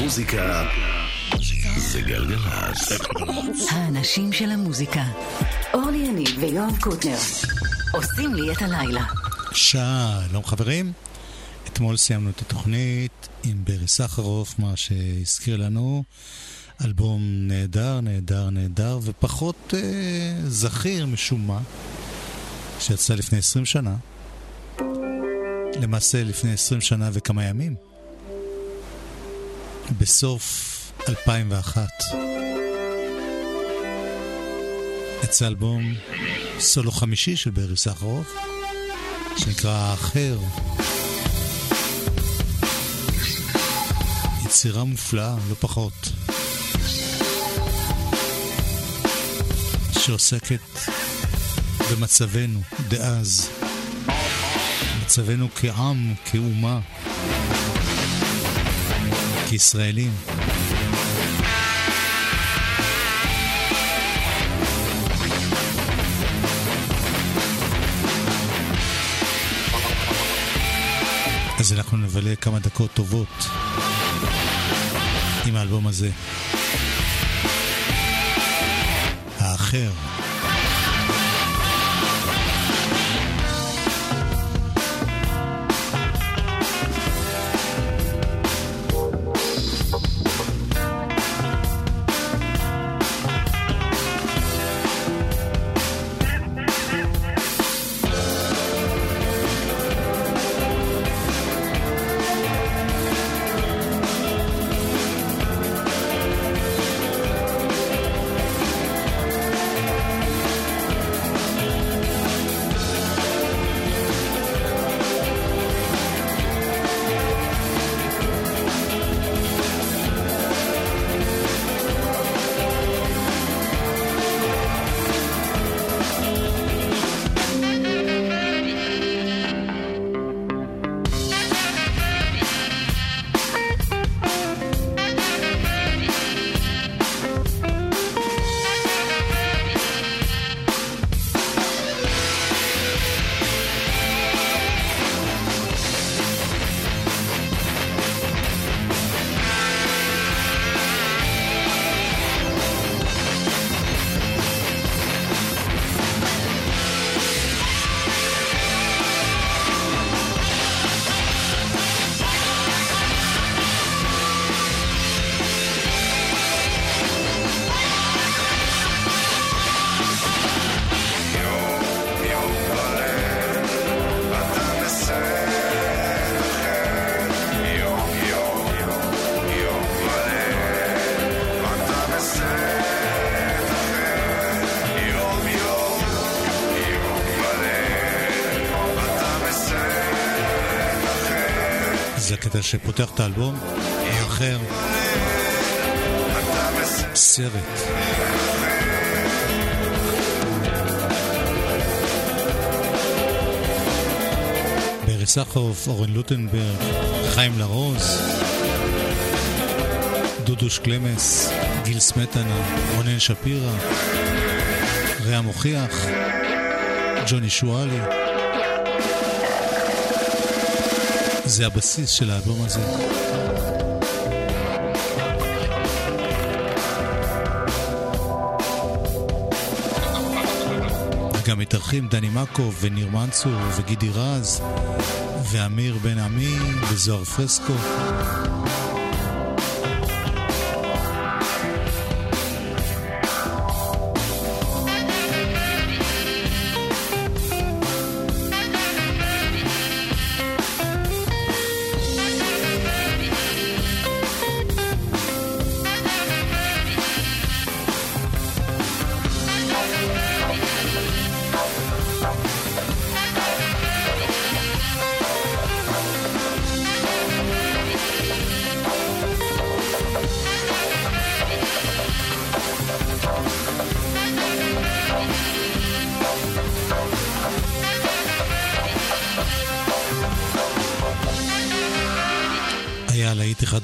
מוזיקה זה גלגלצ. האנשים של המוזיקה אורלי יניב ויואב קוטנר עושים לי את הלילה. שלום חברים, אתמול סיימנו את התוכנית עם ברי סחרוף, מה שהזכיר לנו אלבום נהדר ופחות זכיר משום מה, שיצא לפני 20 שנה, למעשה לפני 20 שנה וכמה ימים, בסוף 2001 יצא אלבום סולו חמישי של ברי סחרוף שנקרא האחר. יצירה מופלאה לא פחות, שעוסקת במצבנו דאז, מצבנו כעם, כאומה, כישראלים. אז אנחנו נבלה כמה דקות טובות עם האלבום הזה, האחר. שפותח את האלבום האחר, סרט ברי סחרוף, אורן לוטנברג, חיים לרוז, דודוש קלמס, גיל סמטנה, רונן שפירה, רע מוכיח, ג'וני שואלי. זה הבסיס של האלבום הזה. גם מתארחים דני מקוב וניר מנצור וגידי רז ואמיר בן עמי וזוהר פרסקו.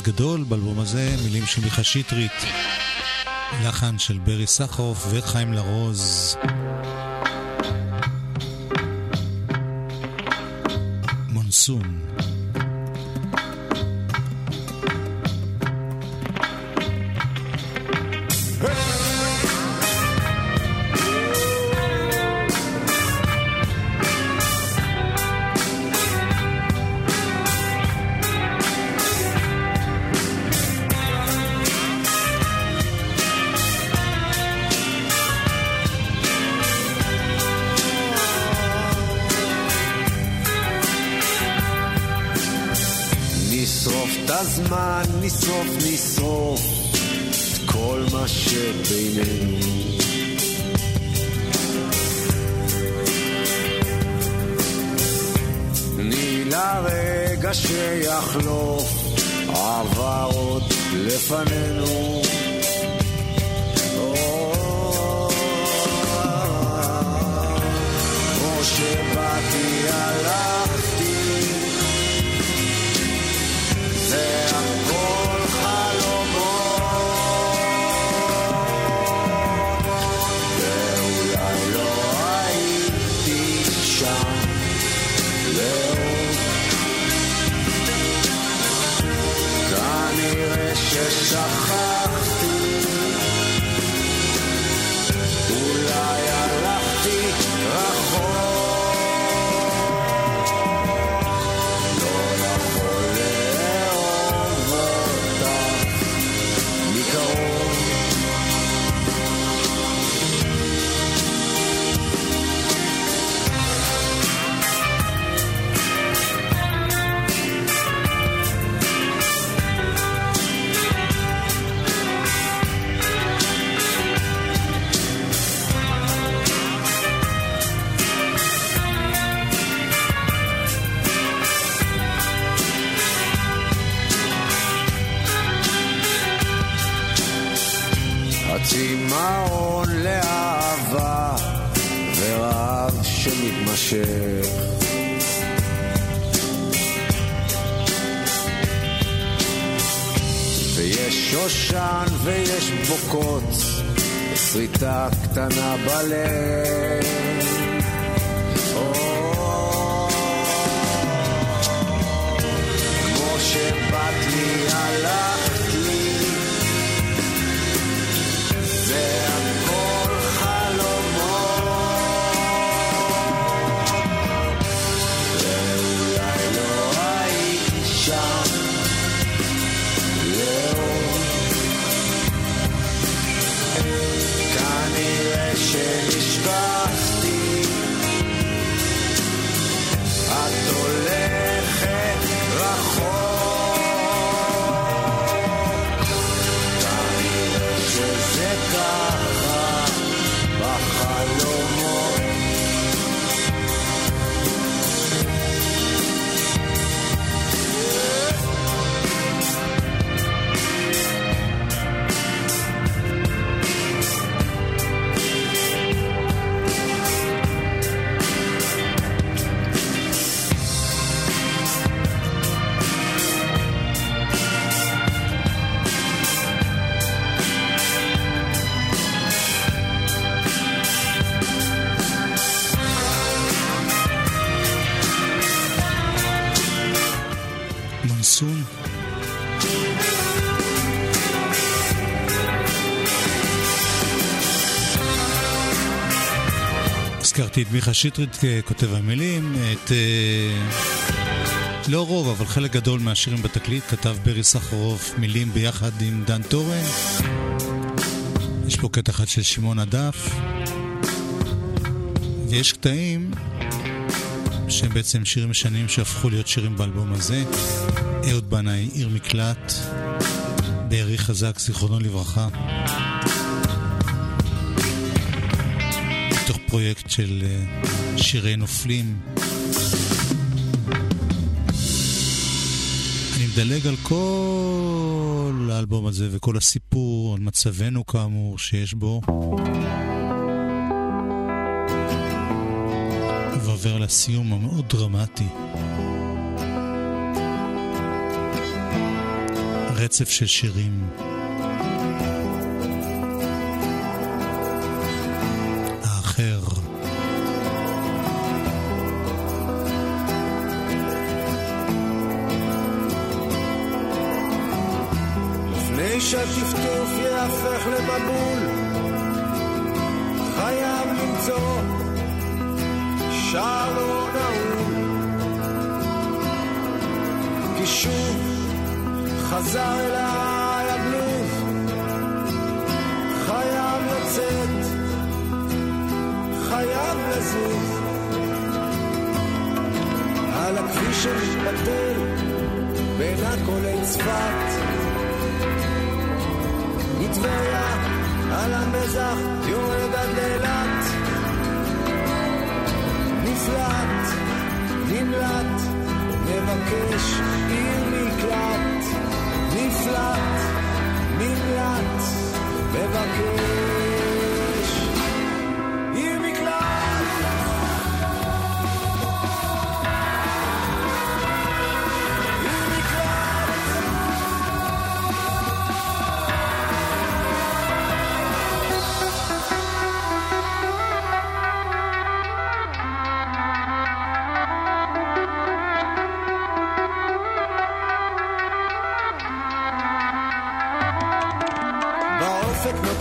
גדול באלבום הזה, מילים של מיכל שטרית, לחן של ברי סחרוף וחיים לרוז, מונסון. הזמן נשרוף נשרוף את כל מה שבינינו נעילה רגע שיחלוף עבר עוד לפנינו כמו שבאתי הלכתי זה הכל חלומות ואולי לא הייתי שם לאור כנראה ששכחתי אולי הלכתי רחוק צמאון לאהבה ורעב שמתמשך ויש שושן ויש בוקות שריטה קטנה בלב כמו שבאת לי עליו הזכרתי את מיכה שטרית כותב המילים את לא רוב אבל חלק גדול מהשירים בתקליט כתב ברי סחרוף מילים ביחד עם דן תורן יש פה קטע אחד של שמעון הדף ויש קטעים שהם בעצם שירים משנים שהפכו להיות שירים באלבום הזה אהוד בנאי, עיר מקלט בארי חזק, זיכרונו לברכה מתוך פרויקט של שירי נופלים אני מדלג על כל האלבום הזה וכל הסיפור על מצבנו כאמור שיש בו ועובר לסיום המאוד דרמטי רצף של שירים האחר לפני שהטפטוף יהפך למבול חייב למצוא שער לא נעול כי שוב חזר אליי הבלוב חייב לצאת חייב לזוז על הכביש של שפטל בין הקולי צפת נטבריה על המזח יורד עד לילת נפלט, נמלט מבקש עיר מקלט נפלט, נמלט מבקש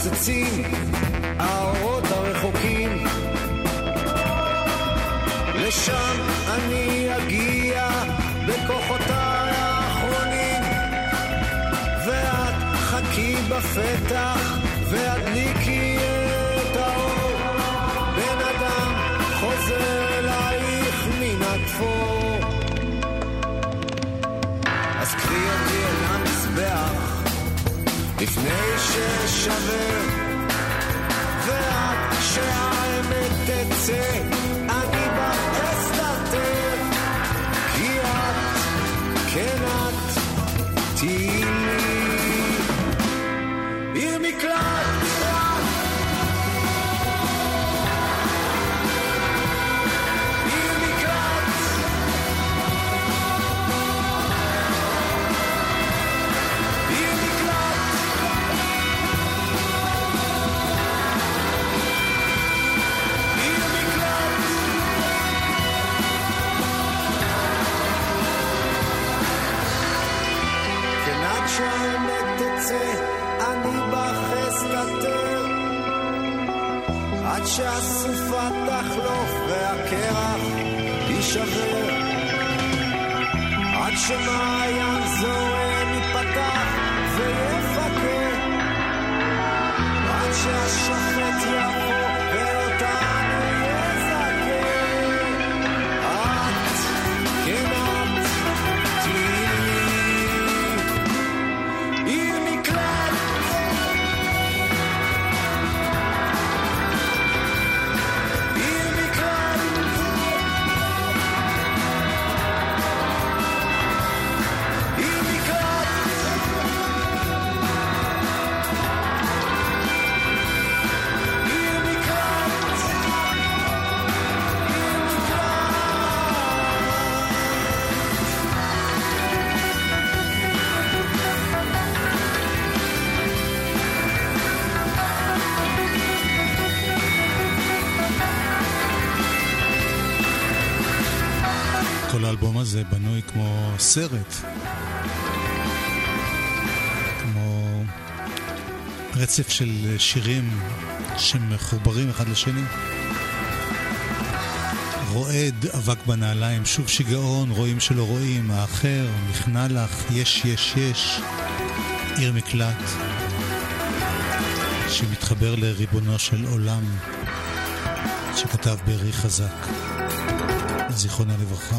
נוצצים, האורות הרחוקים לשם אני אגיע בכוחותיי האחרונים ואת חכי בפתח והדליקי את האור בן אדם חוזר אלייך מן הכפור אז קחי אותי אל המזבח לפני ששבר ועד שהאמת תצא אני באסתתר כי את, כן את, תהיי לי עיר מקלט שהאמת תצא, אני בחס לתר עד שהסופה תחלוף והקרח יישבר עד שמעיין זוהר ייפתח ויפקר עד שהשופט יבוא ואותנו יזכר את כמעט האלבום הזה בנוי כמו סרט, כמו רצף של שירים שמחוברים אחד לשני. רועד אבק בנעליים, שוב שיגעון, רואים שלא רואים, האחר, נכנע לך, יש יש יש, עיר מקלט שמתחבר לריבונו של עולם שכתב ברי חזק זיכרונה לברכה.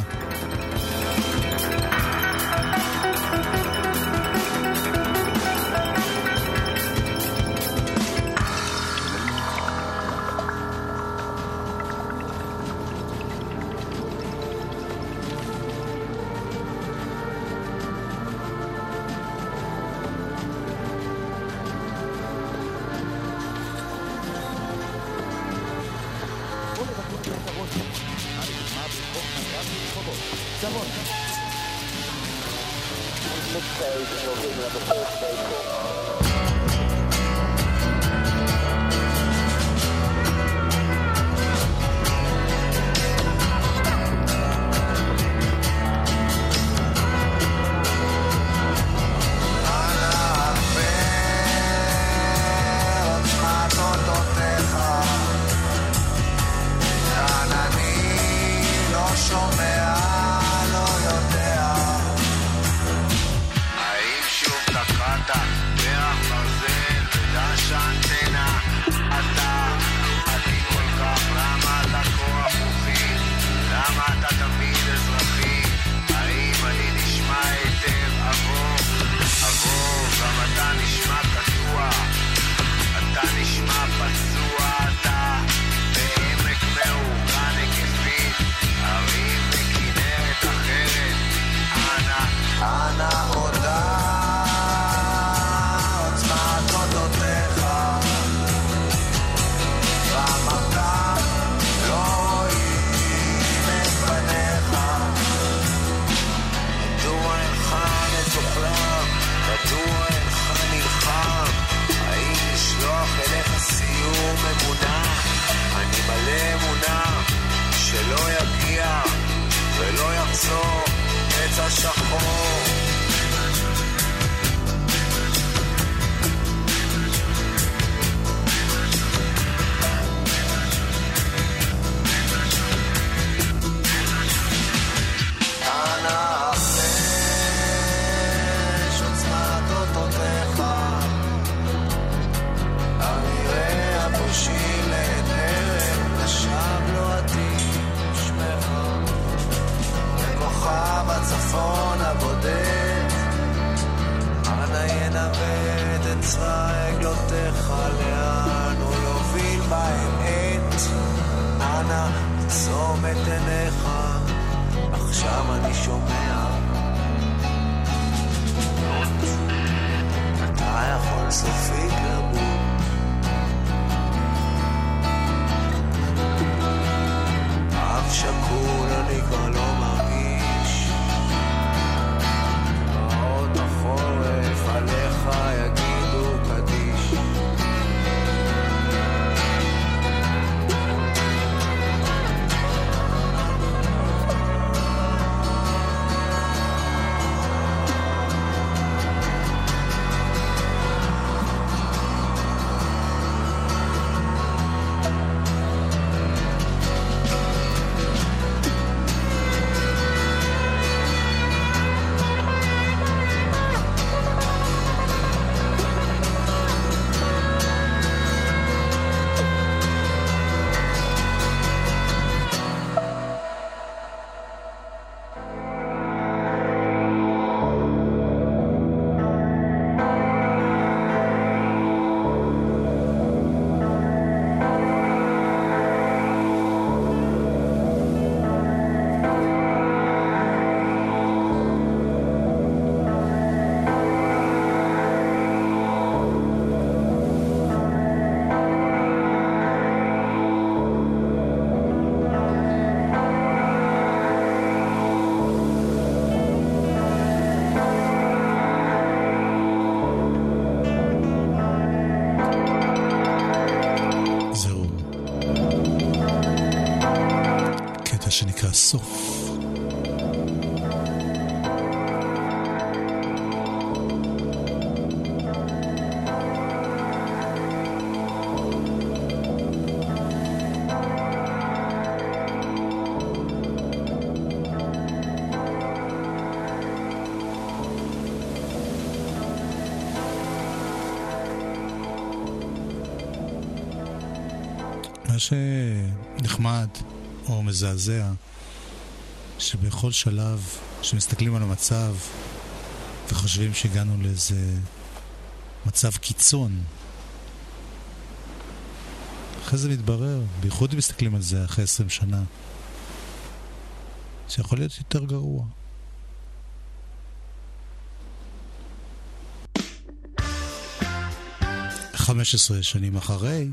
מה שנחמד או מזעזע שבכל שלב שמסתכלים על המצב וחושבים שהגענו לאיזה מצב קיצון, אחרי זה מתברר, בייחוד מסתכלים על זה אחרי 20 שנה, שיכול להיות יותר גרוע. חמש עשרה שנים אחרי,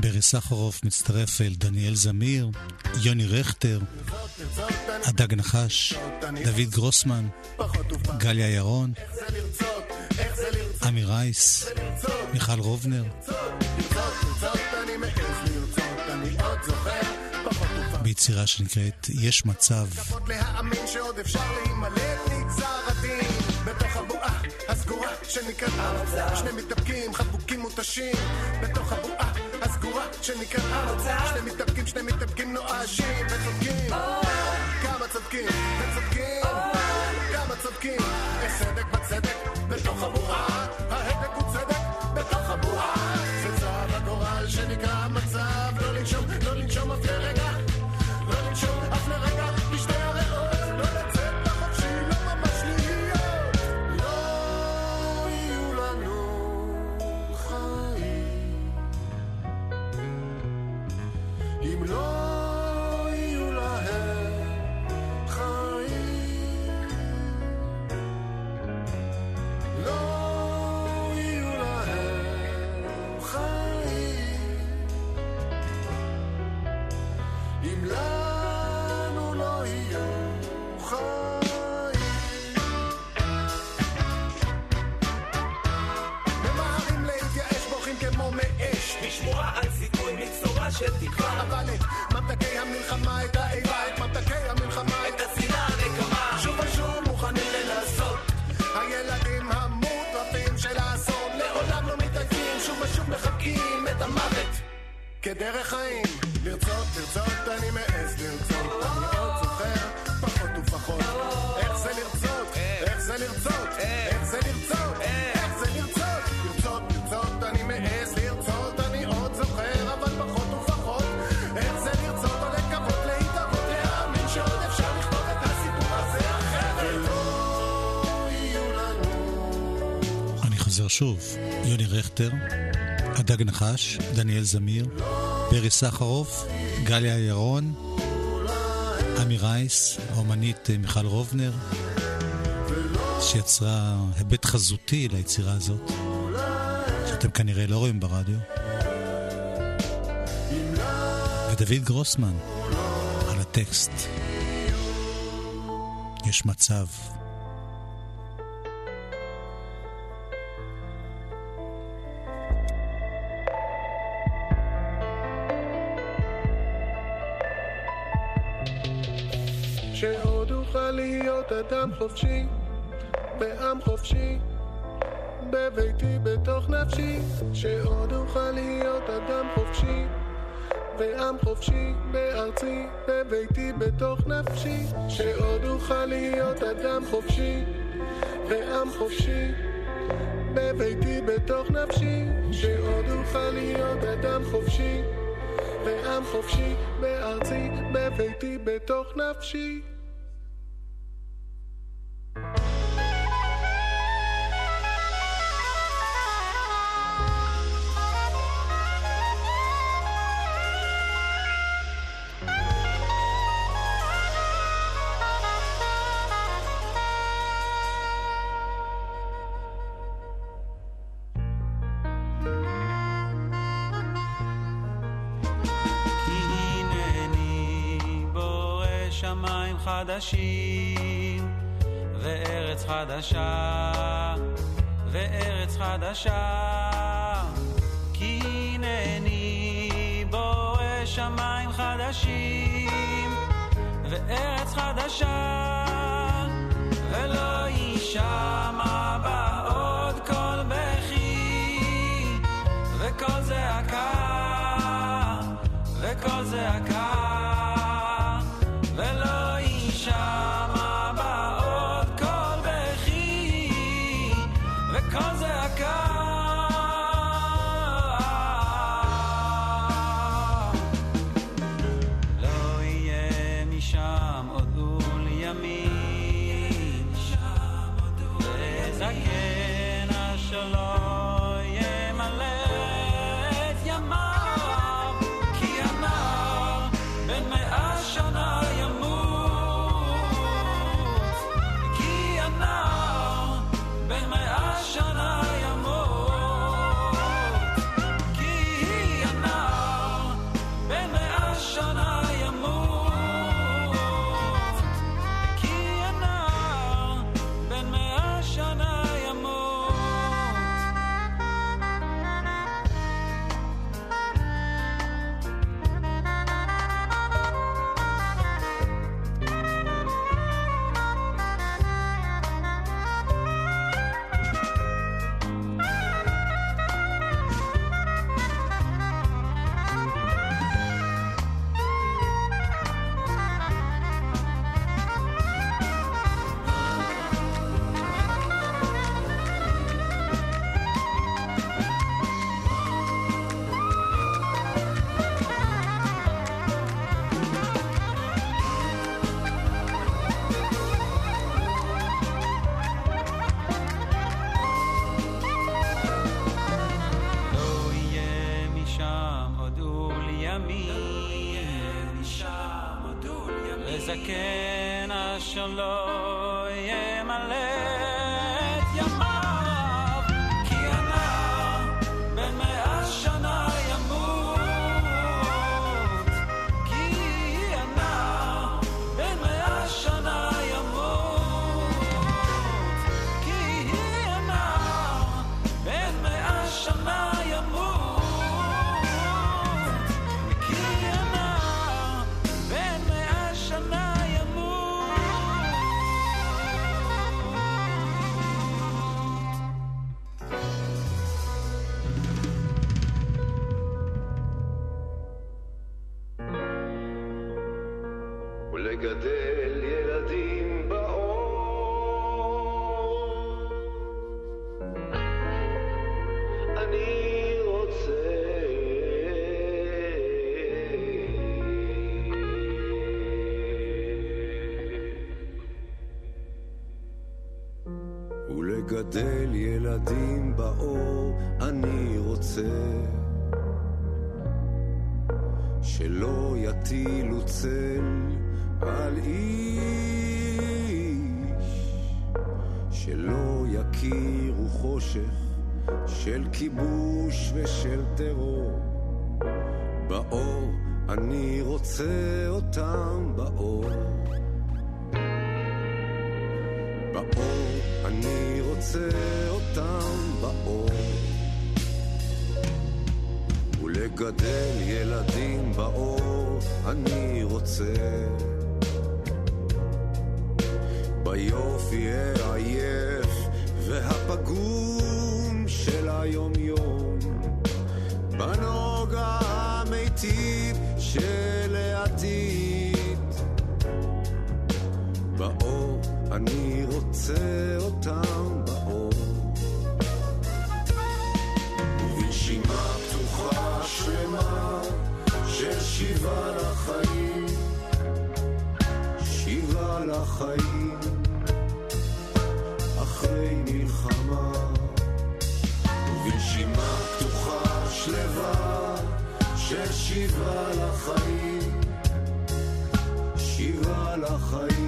ברי סחרוף מצטרף אל דניאל זמיר, יוני רכטר, אדג נחש, דוד גרוסמן, גליה ירון, אמי רייס, מיכל רובנר, ביצירה שנקראת יש מצב. בתוך הבועה הסגורה שנקראה מצב, שני מתאפקים, חבוקים מותשים. בתוך הבועה הסגורה שנקראה מצב, שני מתאפקים נואשים וצודקים. כמה צודקים וצודקים, כמה צודקים. יש צדק בצדק בתוך הבועה, ההדק הוא צדק בתוך הבועה. זה צער הגורל שנקרא מצב, לא לנשום אף לרגע, לשתי הרעות, לא לצאת לחופשי, לא ממש להיות. לא יהיו לנו חיים אם לא יהיו להם חיים, לא יהיו להם חיים אם לא שתקווה הבנת, ממתקי המלחמה, את האיבה, את ממתקי המלחמה, את הסינה הנקמה, שוב ושוב מוכנים לנסות. הילדים המוטרפים של האסון לעולם לא מתעקים, שוב ושוב מחכים את המוות כדרך חיים. לרצות, אני מעז לרצות, אני עוד זוכר פחות ופחות איך זה לרצות, לרצות, אני מעז לרצות, אני עוד זוכר אבל פחות ופחות איך זה לרצות, או לקוות, להתאבות, להאמין שעוד אפשר לכתוב את הסיפור הזה אחרת. לא יהיו לנו. אני חוזר שוב, יוני רכטר, אדג נחש, דניאל זמיר, ברי סחרוף, גליה ירון, אמי רייס, האומנית מיכל רובנר, ולא שיצרה היבט חזותי ליצירה הזאת, שאתם כנראה לא רואים ברדיו. ודוד גרוסמן על הטקסט. יש מצב. שעוד אוכל להיות אדם חופשי, בעם חופשי, בביתי בתוך נפשי. שעוד אוכל להיות אדם חופשי, בעם חופשי, בארצי, בביתי בתוך נפשי. שעוד אוכל להיות אדם חופשי, בעם חופשי, בביתי בתוך נפשי. שעוד אוכל להיות אדם חופשי, בעם חופשי, בארצי, בביתי בתוך נפשי. וארץ חדשה, כי הנני בורא שמיים חדשים וארץ חדשה, ולא יישמע בה עוד קול בכי וקול זעקה וקול זעקה, ולא יישמע לגדל ילדים באור, אני רוצה ולגדל ילדים באור, אני רוצה שלא יטילו צל על איש, שלא יכירו חושך של כיבוש ושל טרור באור אני רוצה אותם באור באור אני רוצה אותם באור ולגדל ילדים באור אני רוצה ביופי העייף והפגום של היום יום בנוגה המיטיב של העתיד באור אני רוצה אותם באור ובנשימה פתוחה שלמה של שיבה לחיים שיבה לחיים אחרי מלחמה ובנשימה פתוחה שלווה של שיבה לחיים שיבה לחיים אחרי מלחמה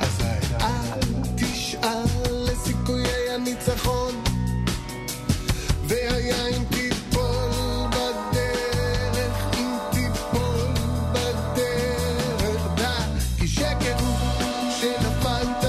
אז אל תשאל לסיכויי הניצחון והיה אם תיפול בדרך אם תיפול בדרך דע כי שקט שנפלת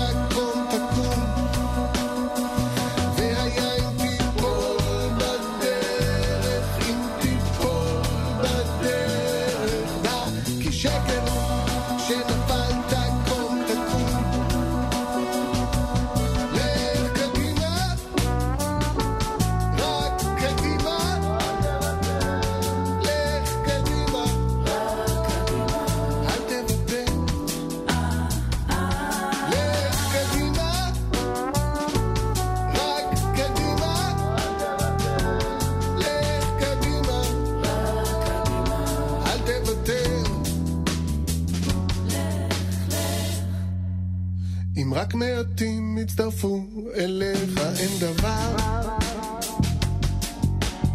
אם רק מעטים יצטרפו אליך אין דבר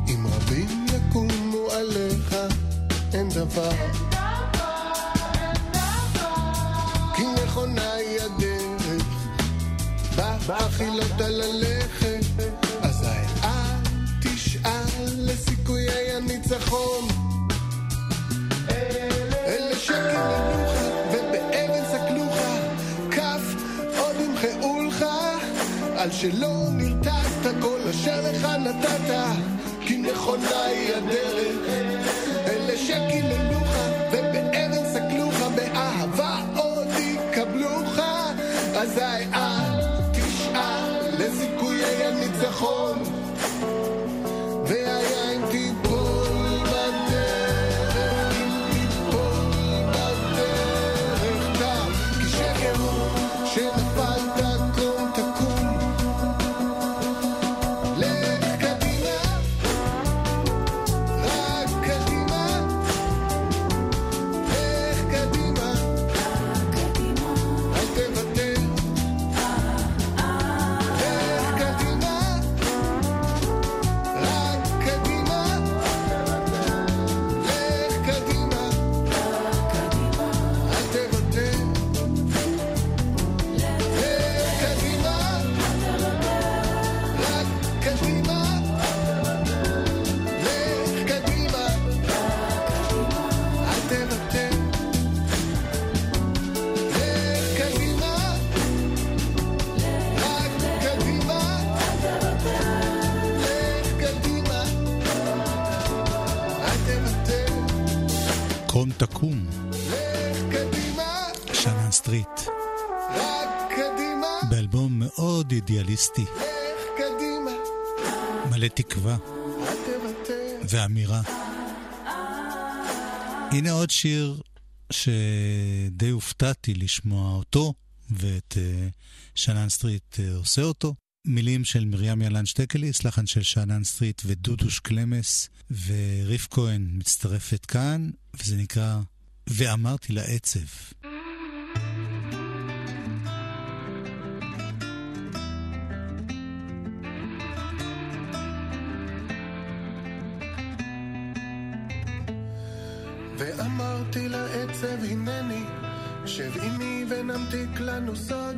אם רבים יקומו עליך אין דבר כי נכונה היא הדרך באכילות על הלכת אזי אל תשאל לסיכויי הניצחון אלה שקלנו על שלא נרתעת כל אשר לך נתת כי נכונה היא הדרך אלה שקיללוך ובארץ סקלוך באהבה עוד יקבלוך אזי אל תשאל לזיכויי הניצחון והיין תיפול בדרך תיפול בדרך תם כי שקר הוא שנפלת תקום שנאן סטריט באלבום מאוד אידיאליסטי מלא תקווה ואמירה. הנה עוד שיר שדי הופתעתי לשמוע אותו ואת שנאן סטריט עושה אותו. מילים של מרים ילן שטקלי, סלחן של שאנן סטריט ודודוש קלמס, וריף כהן מצטרפת כאן, וזה נקרא ואמרתי לעצב. ואמרתי לעצב הנני, שב עימי ונמתיק לנו סוד,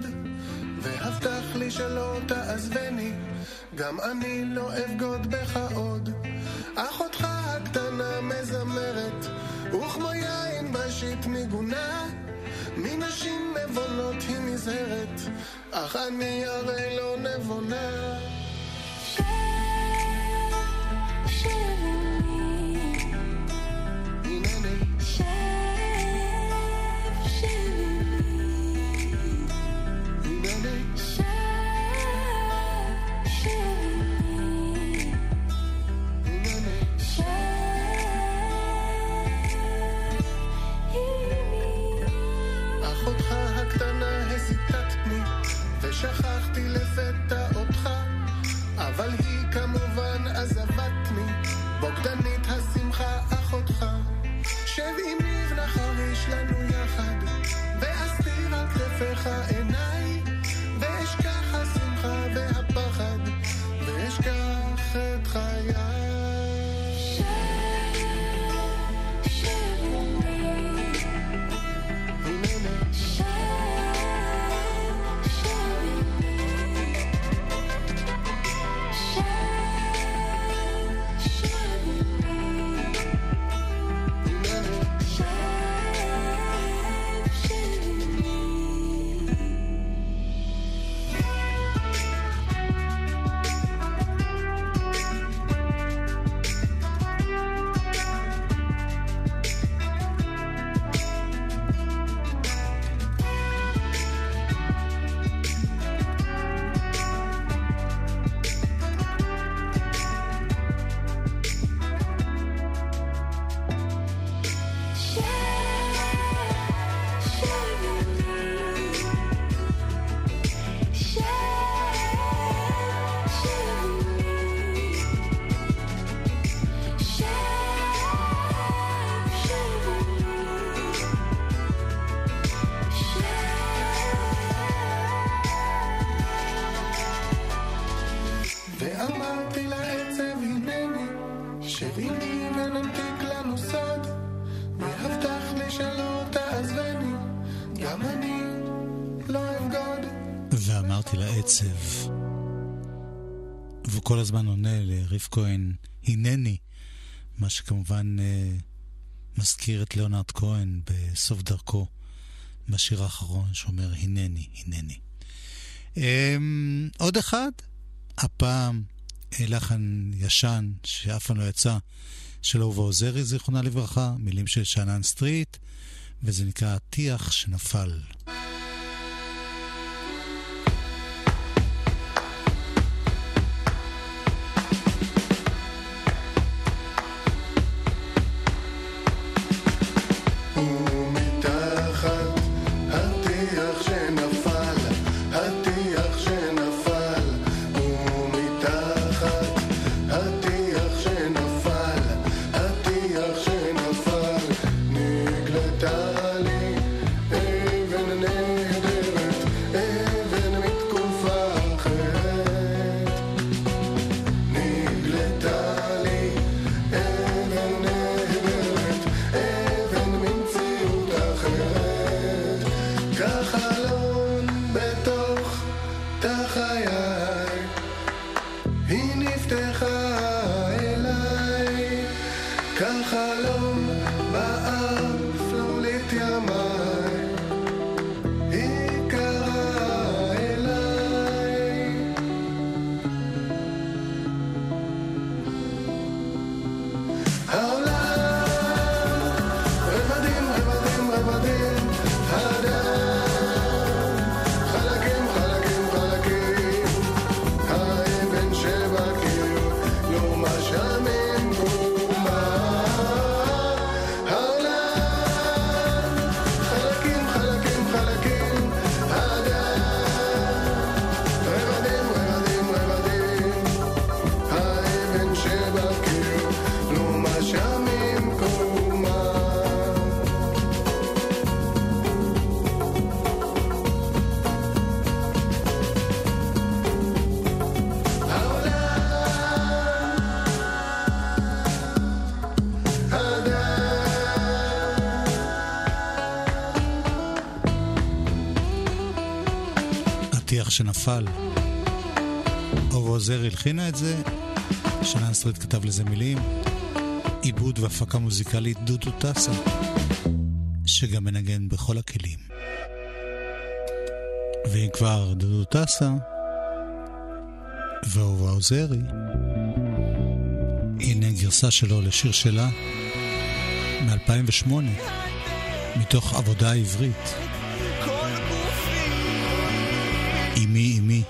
והבטח לי שלא תעזבני, גם אני לא אבגוד בך עוד. אחותך הקטנה מזמרת, וכמו יין בראשית ניגונה, מנשים נבונות היא נזהרת, אך אני הרי לא נבונה. שכחתי לפתע אותך, אבל היא כמובן עזבתני, בוקדנית השמחה אחותך. שב עימי ונחריש לנו יחד, ואסתיר על כתפיך עיניי, ואשכח השמחה והפחד, ואשכח את חיי. נשארתי לעצב. והוא כל הזמן עונה לריב כהן, הנני, מה שכמובן מזכיר את ליאונרד כהן בסוף דרכו, בשיר האחרון שאומר הנני, הנני. עוד אחד, הפעם לחן ישן שאף פעם לא יצא, של אהוב עוזרי זיכרונה לברכה, מילים של שאנן סטריט, וזה נקרא הטיח שנפל. שנפל. אהוב עוזרי הלחינה את זה, שנן סטריט כתב לזה מילים, עיבוד והפקה מוזיקלית דודו טסה, שגם מנגן בכל הכלים. ואם כבר דודו טסה ואהוב עוזרי, הנה גרסה שלו לשיר שלה מ-2008 מתוך עבודה עברית. אימי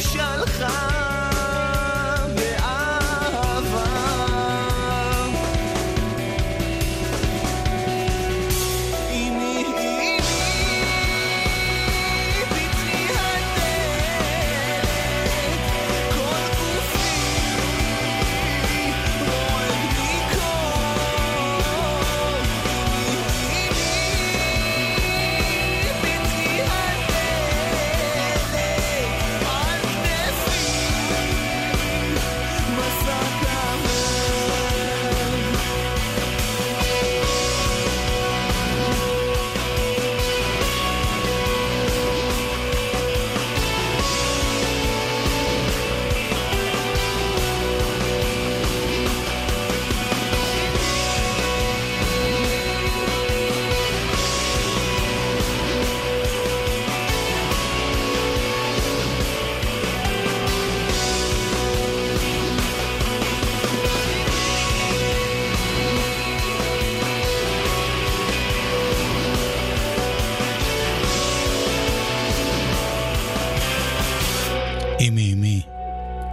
שלחה אמי.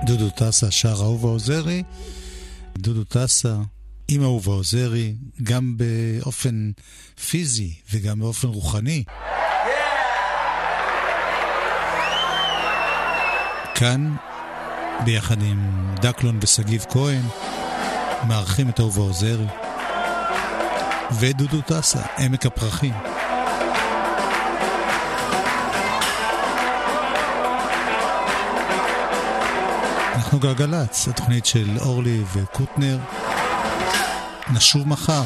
דודו טסה שר אהוב עוזרי. דודו טסה עם אהוב עוזרי, גם באופן פיזי וגם באופן רוחני. כאן, ביחד עם דקלון וסגיב כהן, מארחים את אהוב עוזרי ודודו טסה, עמק הפרחים. אנחנו נוגה גלץ, התוכנית של אורלי וקוטנר. נשוב מחר.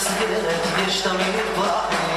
It's the